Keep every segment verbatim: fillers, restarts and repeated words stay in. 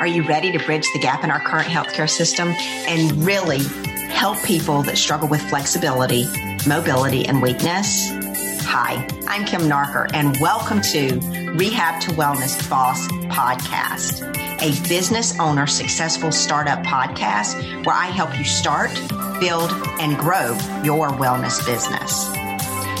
Are you ready to bridge the gap in our current healthcare system and really help people that struggle with flexibility, mobility, and weakness? Hi, I'm Kim Nartker, and welcome to Rehab to Wellness B O S S Podcast, a business owner successful startup podcast where I help you start, build, and grow your wellness business.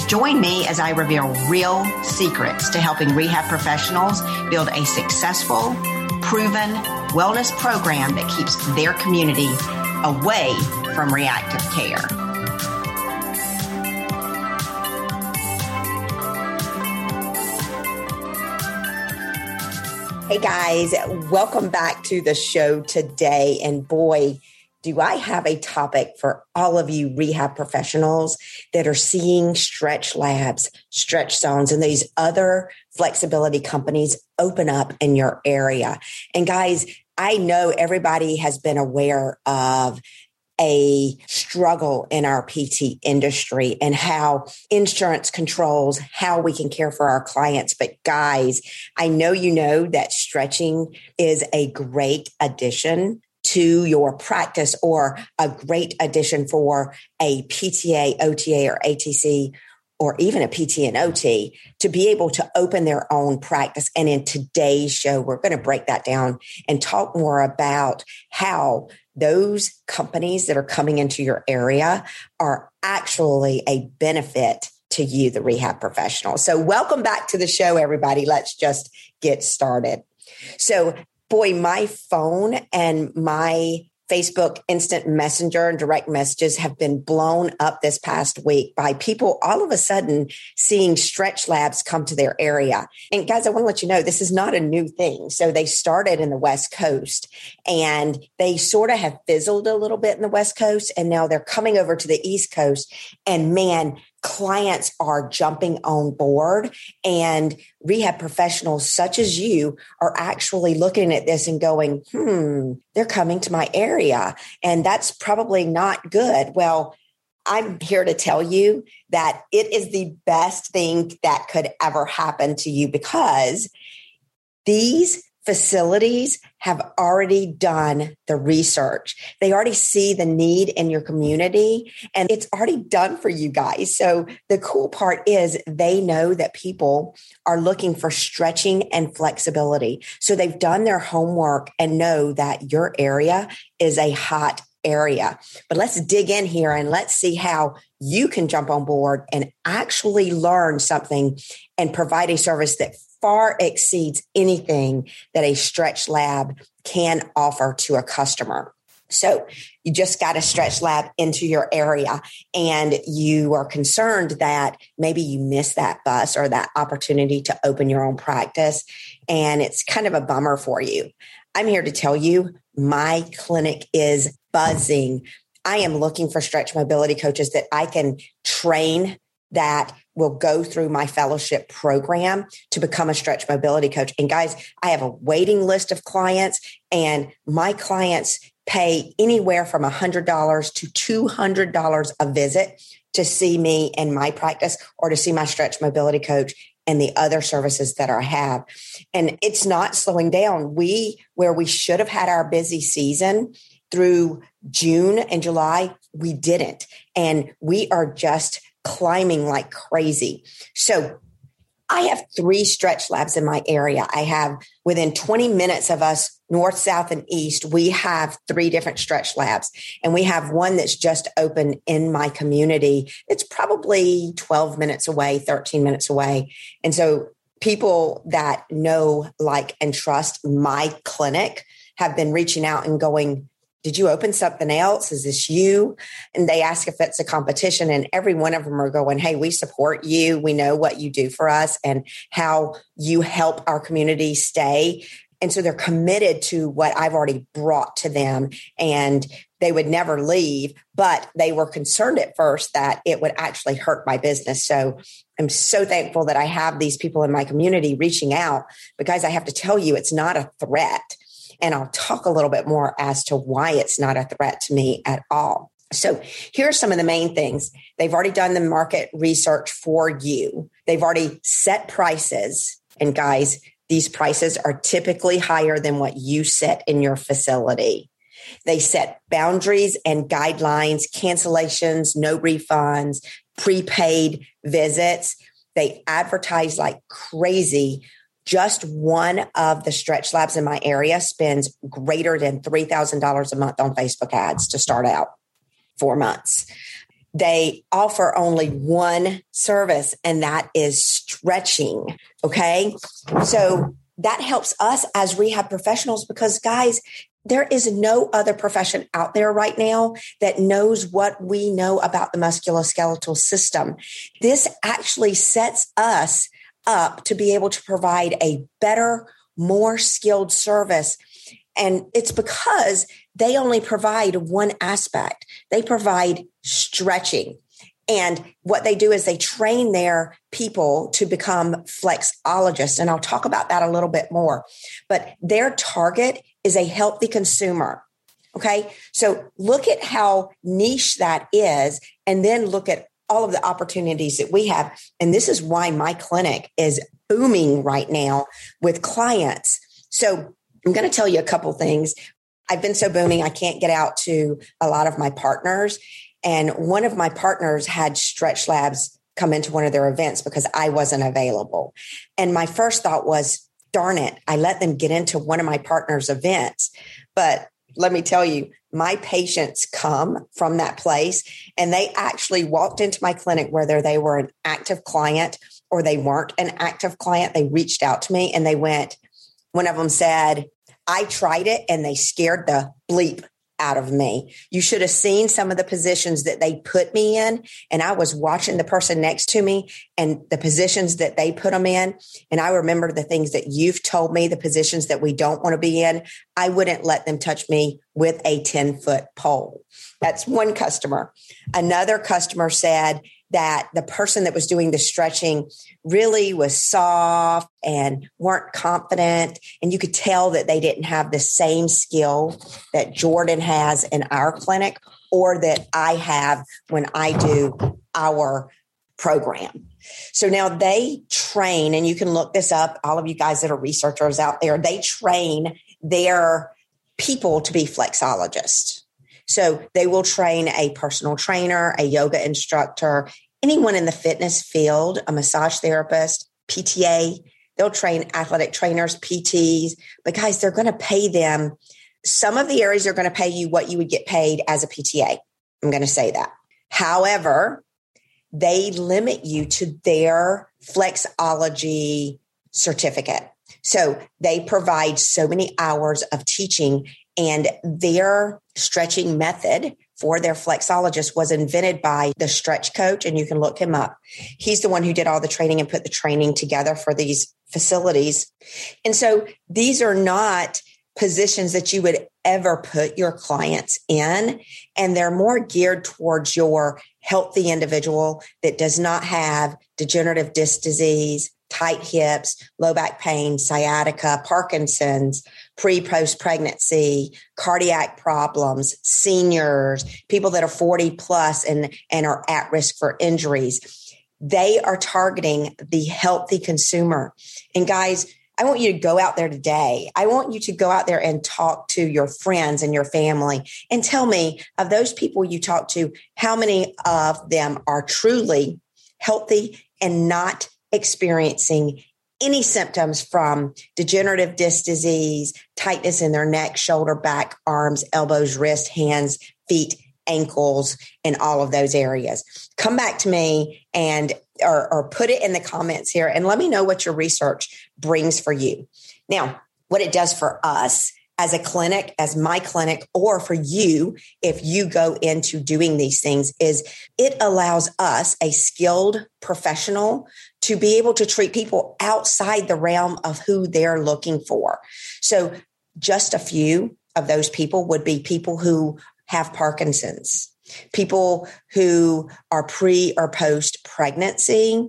Join me as I reveal real secrets to helping rehab professionals build a successful, proven wellness program that keeps their community away from reactive care. Hey guys, welcome back to the show today. And boy, do I have a topic for all of you rehab professionals that are seeing StretchLabs, Stretch Zones, and these other flexibility companies open up in your area. And guys, I know everybody has been aware of a struggle in our P T industry and how insurance controls how we can care for our clients. But guys, I know you know that stretching is a great addition to your practice or a great addition for a P T A, O T A, or A T C, or even a P T and O T to be able to open their own practice. And in today's show, we're going to break that down and talk more about how those companies that are coming into your area are actually a benefit to you, the rehab professional. So welcome back to the show, everybody. Let's just get started. So boy, my phone and my Facebook instant messenger and direct messages have been blown up this past week by people all of a sudden seeing StretchLabs come to their area. And guys, I want to let you know, this is not a new thing. So they started in the West Coast and they sort of have fizzled a little bit in the West Coast. And now they're coming over to the East Coast, and man, clients are jumping on board, and rehab professionals such as you are actually looking at this and going, hmm, they're coming to my area, and that's probably not good. Well, I'm here to tell you that it is the best thing that could ever happen to you, because these facilities have already done the research. They already see the need in your community, and it's already done for you guys. So the cool part is they know that people are looking for stretching and flexibility. So they've done their homework and know that your area is a hot area. But let's dig in here and let's see how you can jump on board and actually learn something and provide a service that far exceeds anything that a stretch lab can offer to a customer. So you just got a stretch lab into your area and you are concerned that maybe you missed that bus or that opportunity to open your own practice, and it's kind of a bummer for you. I'm here to tell you my clinic is buzzing. I am looking for stretch mobility coaches that I can train that will go through my fellowship program to become a stretch mobility coach. And guys, I have a waiting list of clients, and my clients pay anywhere from one hundred dollars to two hundred dollars a visit to see me in my practice or to see my stretch mobility coach and the other services that I have. And it's not slowing down. We, where we should have had our busy season through June and July, we didn't. And we are just climbing like crazy. So I have three stretch labs in my area. I have within twenty minutes of us, north, south, and east, we have three different stretch labs. And we have one that's just open in my community. It's probably twelve minutes away, thirteen minutes away. And so people that know, like, and trust my clinic have been reaching out and going, did you open something else? Is this you? And they ask if it's a competition, and every one of them are going, hey, we support you. We know what you do for us and how you help our community stay. And so they're committed to what I've already brought to them, and they would never leave, but they were concerned at first that it would actually hurt my business. So I'm so thankful that I have these people in my community reaching out, because I have to tell you, it's not a threat. And I'll talk a little bit more as to why it's not a threat to me at all. So here are some of the main things. They've already done the market research for you. They've already set prices. And guys, These prices are typically higher than what you set in your facility. They set boundaries and guidelines, cancellations, no refunds, prepaid visits. They advertise like crazy. Just one of the Stretch Labs in my area spends greater than three thousand dollars a month on Facebook ads to start out four months. They offer only one service, and that is stretching. Okay. So that helps us as rehab professionals because, guys, there is no other profession out there right now that knows what we know about the musculoskeletal system. This actually sets us up to be able to provide a better, more skilled service. And it's because they only provide one aspect. They provide stretching. And what they do is they train their people to become flexologists. And I'll talk about that a little bit more. But their target is a healthy consumer. Okay. So look at how niche that is, and then look at all of the opportunities that we have. And this is why my clinic is booming right now with clients. So I'm going to tell you a couple things. I've been so booming, I can't get out to a lot of my partners. And one of my partners had Stretch Labs come into one of their events because I wasn't available. And my first thought was, darn it, I let them get into one of my partners' events. But let me tell you, my patients come from that place, and they actually walked into my clinic, whether they were an active client or they weren't an active client. They reached out to me and they went, one of them said, I tried it and they scared the bleep out of me. You should have seen some of the positions that they put me in. And I was watching the person next to me and the positions that they put them in. And I remember the things that you've told me, the positions that we don't want to be in. I wouldn't let them touch me with a ten foot pole. That's one customer. Another customer said that the person that was doing the stretching really was soft and weren't confident. And you could tell that they didn't have the same skill that Jordan has in our clinic or that I have when I do our program. So now they train, and you can look this up, all of you guys that are researchers out there, they train their people to be flexologists. So they will train a personal trainer, a yoga instructor, anyone in the fitness field, a massage therapist, P T A. They'll train athletic trainers, P Ts. But guys, they're going to pay them. Some of the areas are going to pay you what you would get paid as a P T A. I'm going to say that. However, they limit you to their flexology certificate. So they provide so many hours of teaching, and their stretching method for their flexologist was invented by the stretch coach. And you can look him up. He's the one who did all the training and put the training together for these facilities. And so these are not positions that you would ever put your clients in. And they're more geared towards your healthy individual that does not have degenerative disc disease, tight hips, low back pain, sciatica, Parkinson's, pre-post pregnancy, cardiac problems, seniors, people that are forty plus and, and are at risk for injuries. They are targeting the healthy consumer. And guys, I want you to go out there today. I want you to go out there and talk to your friends and your family and tell me, of those people you talk to, how many of them are truly healthy and not experiencing any symptoms from degenerative disc disease, tightness in their neck, shoulder, back, arms, elbows, wrists, hands, feet, ankles, and all of those areas. Come back to me and or, or put it in the comments here and let me know what your research brings for you. Now, what it does for us as a clinic, as my clinic, or for you, if you go into doing these things, is it allows us, a skilled professional, to be able to treat people outside the realm of who they're looking for. So just a few of those people would be people who have Parkinson's, people who are pre or post pregnancy,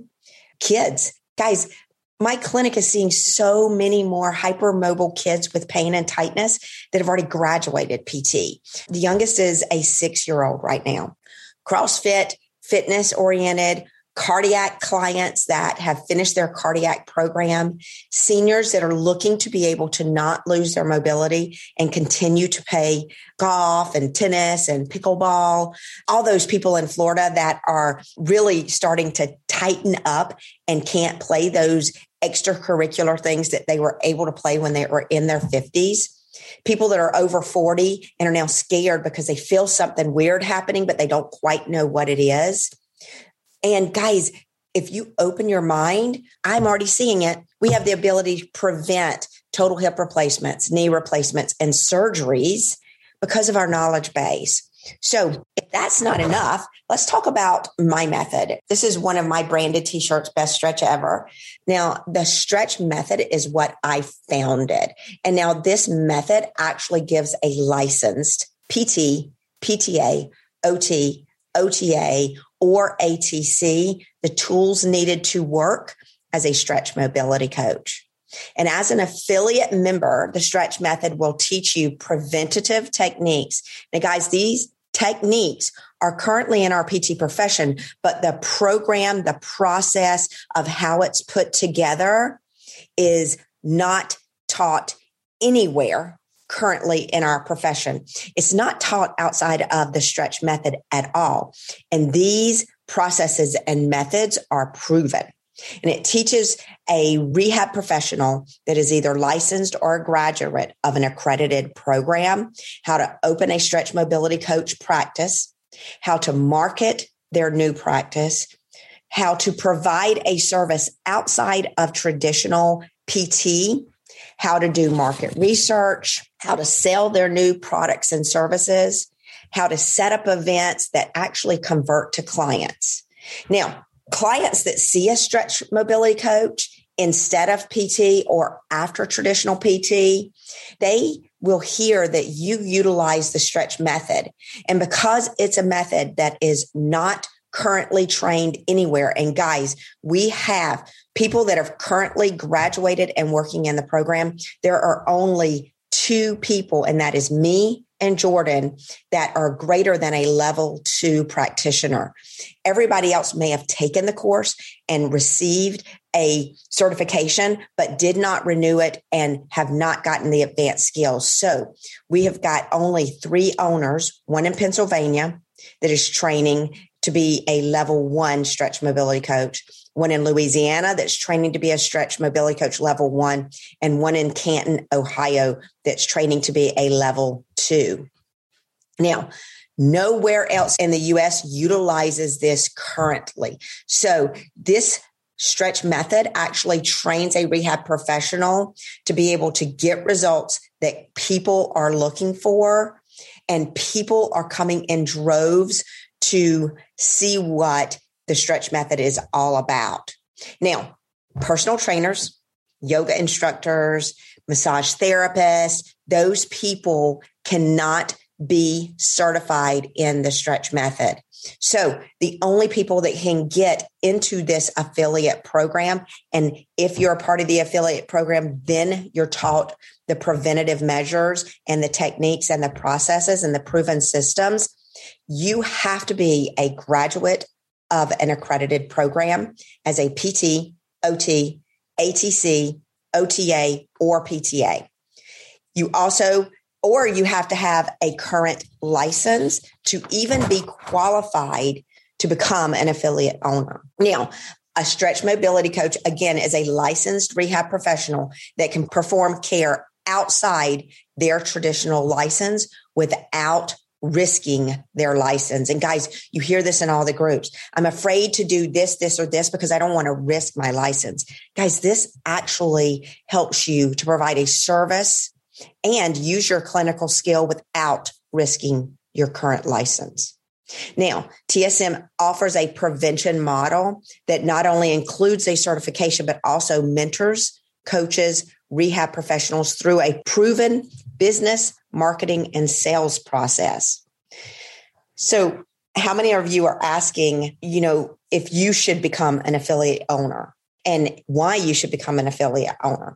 kids. Guys, my clinic is seeing so many more hypermobile kids with pain and tightness that have already graduated P T. The youngest is a six-year-old right now. CrossFit, fitness-oriented, cardiac clients that have finished their cardiac program, seniors that are looking to be able to not lose their mobility and continue to play golf and tennis and pickleball, all those people in Florida that are really starting to tighten up and can't play those extracurricular things that they were able to play when they were in their fifties. People that are over forty and are now scared because they feel something weird happening, but they don't quite know what it is. And guys, if you open your mind, I'm already seeing it. We have the ability to prevent total hip replacements, knee replacements, and surgeries because of our knowledge base. So if that's not enough, let's talk about my method. This is one of my branded t-shirts, Best Stretch Ever. Now, the Stretch Method is what I founded. And now this method actually gives a licensed P T, P T A, O T, O T A, or A T C, the tools needed to work as a stretch mobility coach. And as an affiliate member, the Stretch Method will teach you preventative techniques. Now, guys, these techniques are currently in our P T profession, but the program, the process of how it's put together is not taught anywhere currently in our profession. It's not taught outside of the Stretch Method at all. And these processes and methods are proven. And it teaches a rehab professional that is either licensed or a graduate of an accredited program how to open a stretch mobility coach practice, how to market their new practice, how to provide a service outside of traditional P T, how to do market research, how to sell their new products and services, how to set up events that actually convert to clients. Now, clients that see a stretch mobility coach instead of P T or after traditional P T, they will hear that you utilize the Stretch Method. And because it's a method that is not currently trained anywhere, and guys, we have people that have currently graduated and working in the program. There are only two people, and that is me and Jordan, that are greater than a level two practitioner. Everybody else may have taken the course and received a certification, but did not renew it and have not gotten the advanced skills. So we have got only three owners, one in Pennsylvania that is training to be a level one stretch mobility coach, one in Louisiana that's training to be a stretch mobility coach level one, and one in Canton, Ohio, that's training to be a level two. Now, nowhere else in the U S utilizes this currently. So this Stretch Method actually trains a rehab professional to be able to get results that people are looking for, and people are coming in droves to see what the Stretch Method is all about. Now, personal trainers, yoga instructors, massage therapists, those people cannot be certified in the Stretch Method. So the only people that can get into this affiliate program, and if you're a part of the affiliate program, then you're taught the preventative measures and the techniques and the processes and the proven systems. You have to be a graduate of an accredited program as a P T, O T, A T C, O T A, or P T A. You also, or you have to have a current license to even be qualified to become an affiliate owner. Now, a stretch mobility coach, again, is a licensed rehab professional that can perform care outside their traditional license without risking their license. And guys, you hear this in all the groups. I'm afraid to do this, this, or this because I don't want to risk my license. Guys, this actually helps you to provide a service and use your clinical skill without risking your current license. Now, T S M offers a prevention model that not only includes a certification, but also mentors, coaches, rehab professionals through a proven business, marketing, and sales process. So how many of you are asking, you know, if you should become an affiliate owner and why you should become an affiliate owner?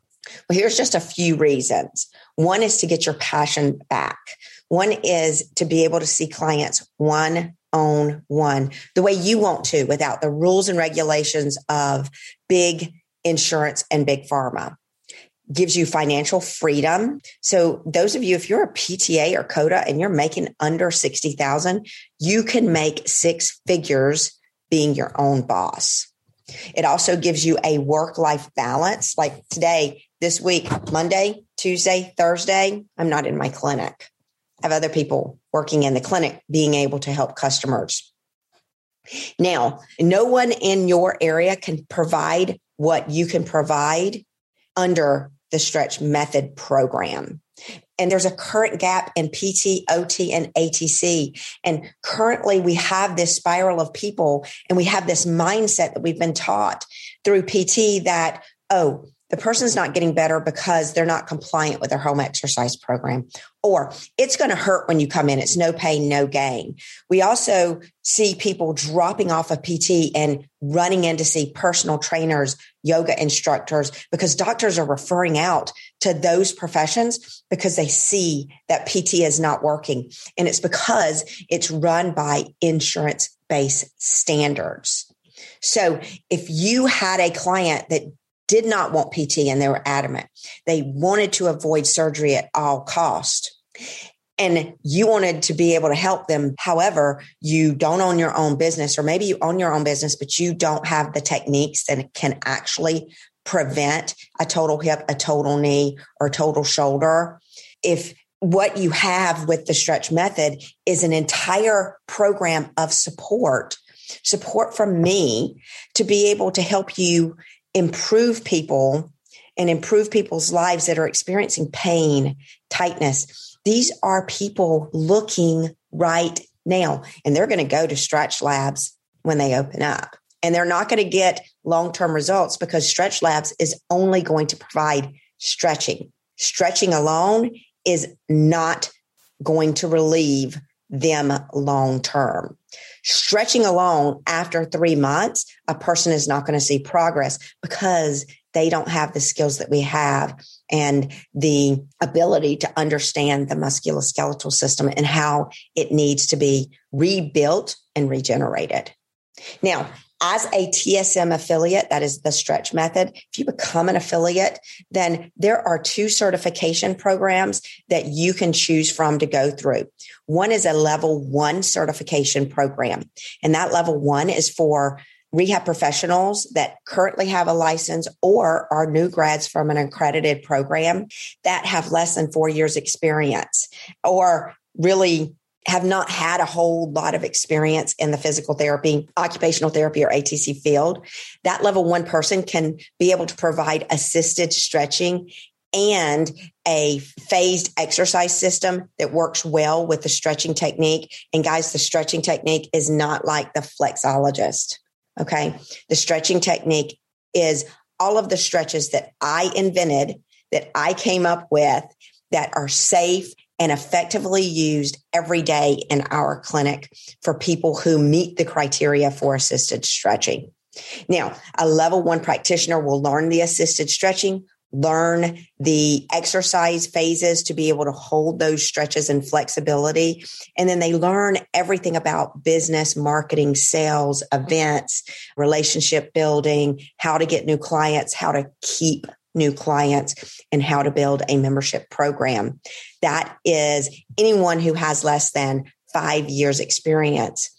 Well, here's just a few reasons. One is to get your passion back. One is to be able to see clients one on one, the way you want to, without the rules and regulations of big insurance and big pharma. Gives you financial freedom. So those of you, if you're a P T A or COTA and you're making under sixty thousand, you can make six figures being your own boss. It also gives you a work-life balance. Like today, this week, Monday, Tuesday, Thursday, I'm not in my clinic. I have other people working in the clinic being able to help customers. Now, no one in your area can provide what you can provide under the Stretch Method program. And there's a current gap in P T, O T, and A T C. And currently we have this spiral of people, and we have this mindset that we've been taught through P T that, oh, the person's not getting better because they're not compliant with their home exercise program, or it's going to hurt when you come in. It's no pain, no gain. We also see people dropping off of P T and running in to see personal trainers, yoga instructors, because doctors are referring out to those professions because they see that P T is not working. And it's because it's run by insurance-based standards. So if you had a client that did not want P T and they were adamant, they wanted to avoid surgery at all cost, and you wanted to be able to help them. However, you don't own your own business, or maybe you own your own business, but you don't have the techniques that can actually prevent a total hip, a total knee, or total shoulder. If what you have with the Stretch Method is an entire program of support, support from me to be able to help you improve people and improve people's lives that are experiencing pain, tightness. These are people looking right now, and they're going to go to StretchLabs when they open up, and they're not going to get long-term results because StretchLabs is only going to provide stretching. Stretching alone is not going to relieve them long-term. Stretching alone after three months, a person is not going to see progress because they don't have the skills that we have and the ability to understand the musculoskeletal system and how it needs to be rebuilt and regenerated. Now, as a T S M affiliate, that is the Stretch Method, if you become an affiliate, then there are two certification programs that you can choose from to go through. One is a level one certification program, and that level one is for rehab professionals that currently have a license or are new grads from an accredited program that have less than four years experience or really have not had a whole lot of experience in the physical therapy, occupational therapy, or A T C field. That level one person can be able to provide assisted stretching and a phased exercise system that works well with the stretching technique. And guys, the stretching technique is not like the flexologist, okay? The stretching technique is all of the stretches that I invented, that I came up with, that are safe and effectively used every day in our clinic for people who meet the criteria for assisted stretching. Now, a level one practitioner will learn the assisted stretching, learn the exercise phases to be able to hold those stretches and flexibility. And then they learn everything about business, marketing, sales, events, relationship building, how to get new clients, how to keep new clients, and how to build a membership program. That is anyone who has less than five years experience.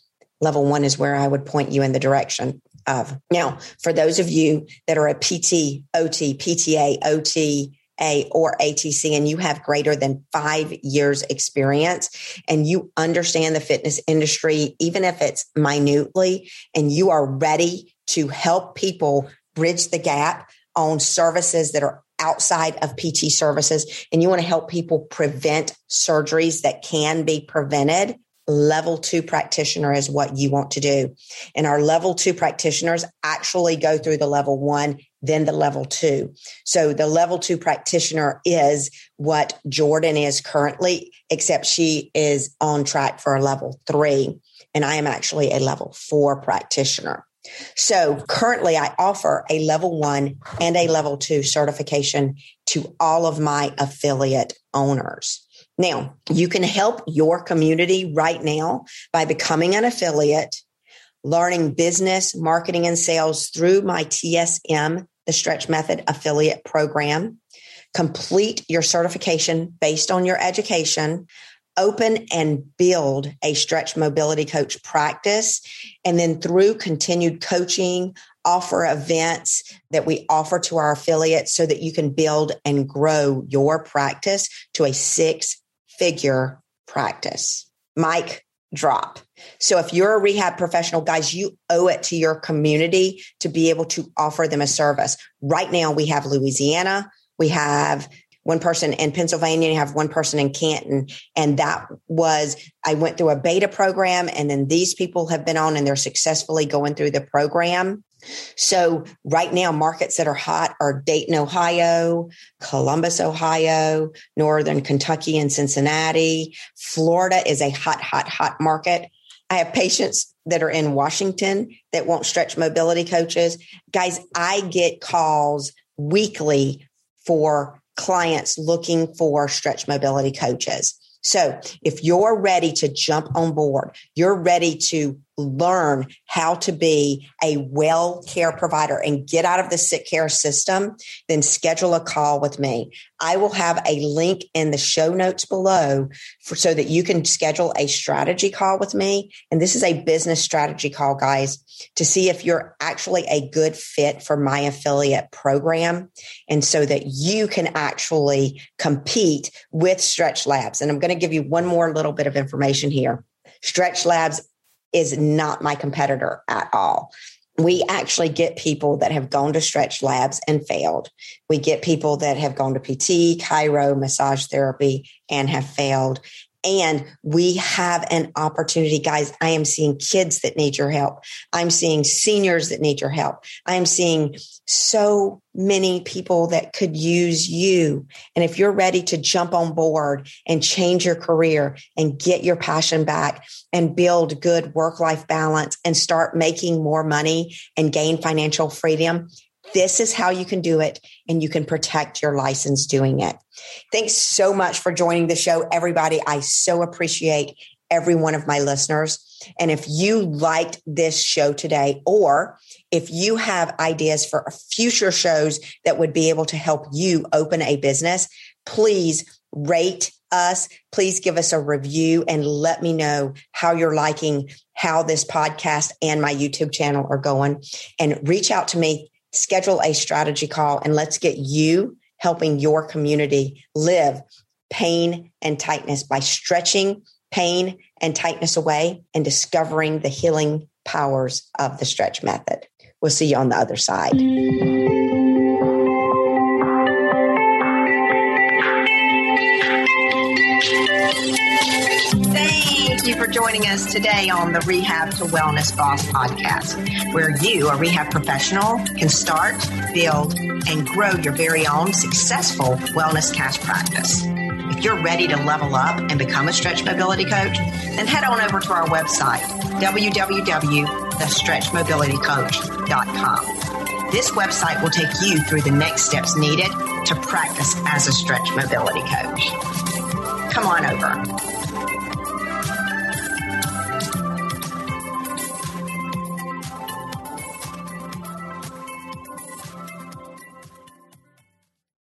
Level one is where I would point you in the direction of. Now, for those of you that are a P T, O T, P T A, O T A, or A T C, and you have greater than five years experience, and you understand the fitness industry, even if it's minutely, and you are ready to help people bridge the gap on services that are outside of P T services, and you want to help people prevent surgeries that can be prevented, level two practitioner is what you want to do. And our level two practitioners actually go through the level one, then the level two. So the level two practitioner is what Jordan is currently, except she is on track for a level three. And I am actually a level four practitioner. So currently I offer a level one and a level two certification to all of my affiliate owners. Now, you can help your community right now by becoming an affiliate, learning business, marketing, and sales through my T S M, the Stretch Method Affiliate Program. Complete your certification based on your education, open and build a stretch mobility coach practice, and then through continued coaching, offer events that we offer to our affiliates so that you can build and grow your practice to a six-figure practice. Mike, drop. So if you're a rehab professional, guys, you owe it to your community to be able to offer them a service. Right now, we have Louisiana, we have one person in Pennsylvania, you have one person in Canton. And that was, I went through a beta program and then these people have been on and they're successfully going through the program. So right now, markets that are hot are Dayton, Ohio, Columbus, Ohio, Northern Kentucky and Cincinnati. Florida is a hot, hot, hot market. I have patients that are in Washington that want stretch mobility coaches. Guys, I get calls weekly for clients looking for stretch mobility coaches. So if you're ready to jump on board, you're ready to learn how to be a well care provider and get out of the sick care system, then schedule a call with me. I will have a link in the show notes below for, so that you can schedule a strategy call with me. And this is a business strategy call, guys, to see if you're actually a good fit for my affiliate program and so that you can actually compete with StretchLabs. And I'm going to give you one more little bit of information here. StretchLabs is not my competitor at all. We actually get people that have gone to StretchLabs and failed. We get people that have gone to P T, chiro, massage therapy, and have failed. And we have an opportunity, guys. I am seeing kids that need your help. I'm seeing seniors that need your help. I'm seeing so many people that could use you. And if you're ready to jump on board and change your career and get your passion back and build good work-life balance and start making more money and gain financial freedom, this is how you can do it, and you can protect your license doing it. Thanks so much for joining the show, everybody. I so appreciate every one of my listeners. And if you liked this show today, or if you have ideas for future shows that would be able to help you open a business, please rate us. Please give us a review and let me know how you're liking how this podcast and my YouTube channel are going. And reach out to me. Schedule a strategy call and let's get you helping your community live pain and tightness by stretching pain and tightness away and discovering the healing powers of the stretch method. We'll see you on the other side. Thank you for joining us today on the Rehab to Wellness B O S S Podcast, where you, a rehab professional, can start, build, and grow your very own successful wellness cash practice. If you're ready to level up and become a stretch mobility coach, then head on over to our website, w w w dot the stretch mobility coach dot com. This website will take you through the next steps needed to practice as a stretch mobility coach. Come on over.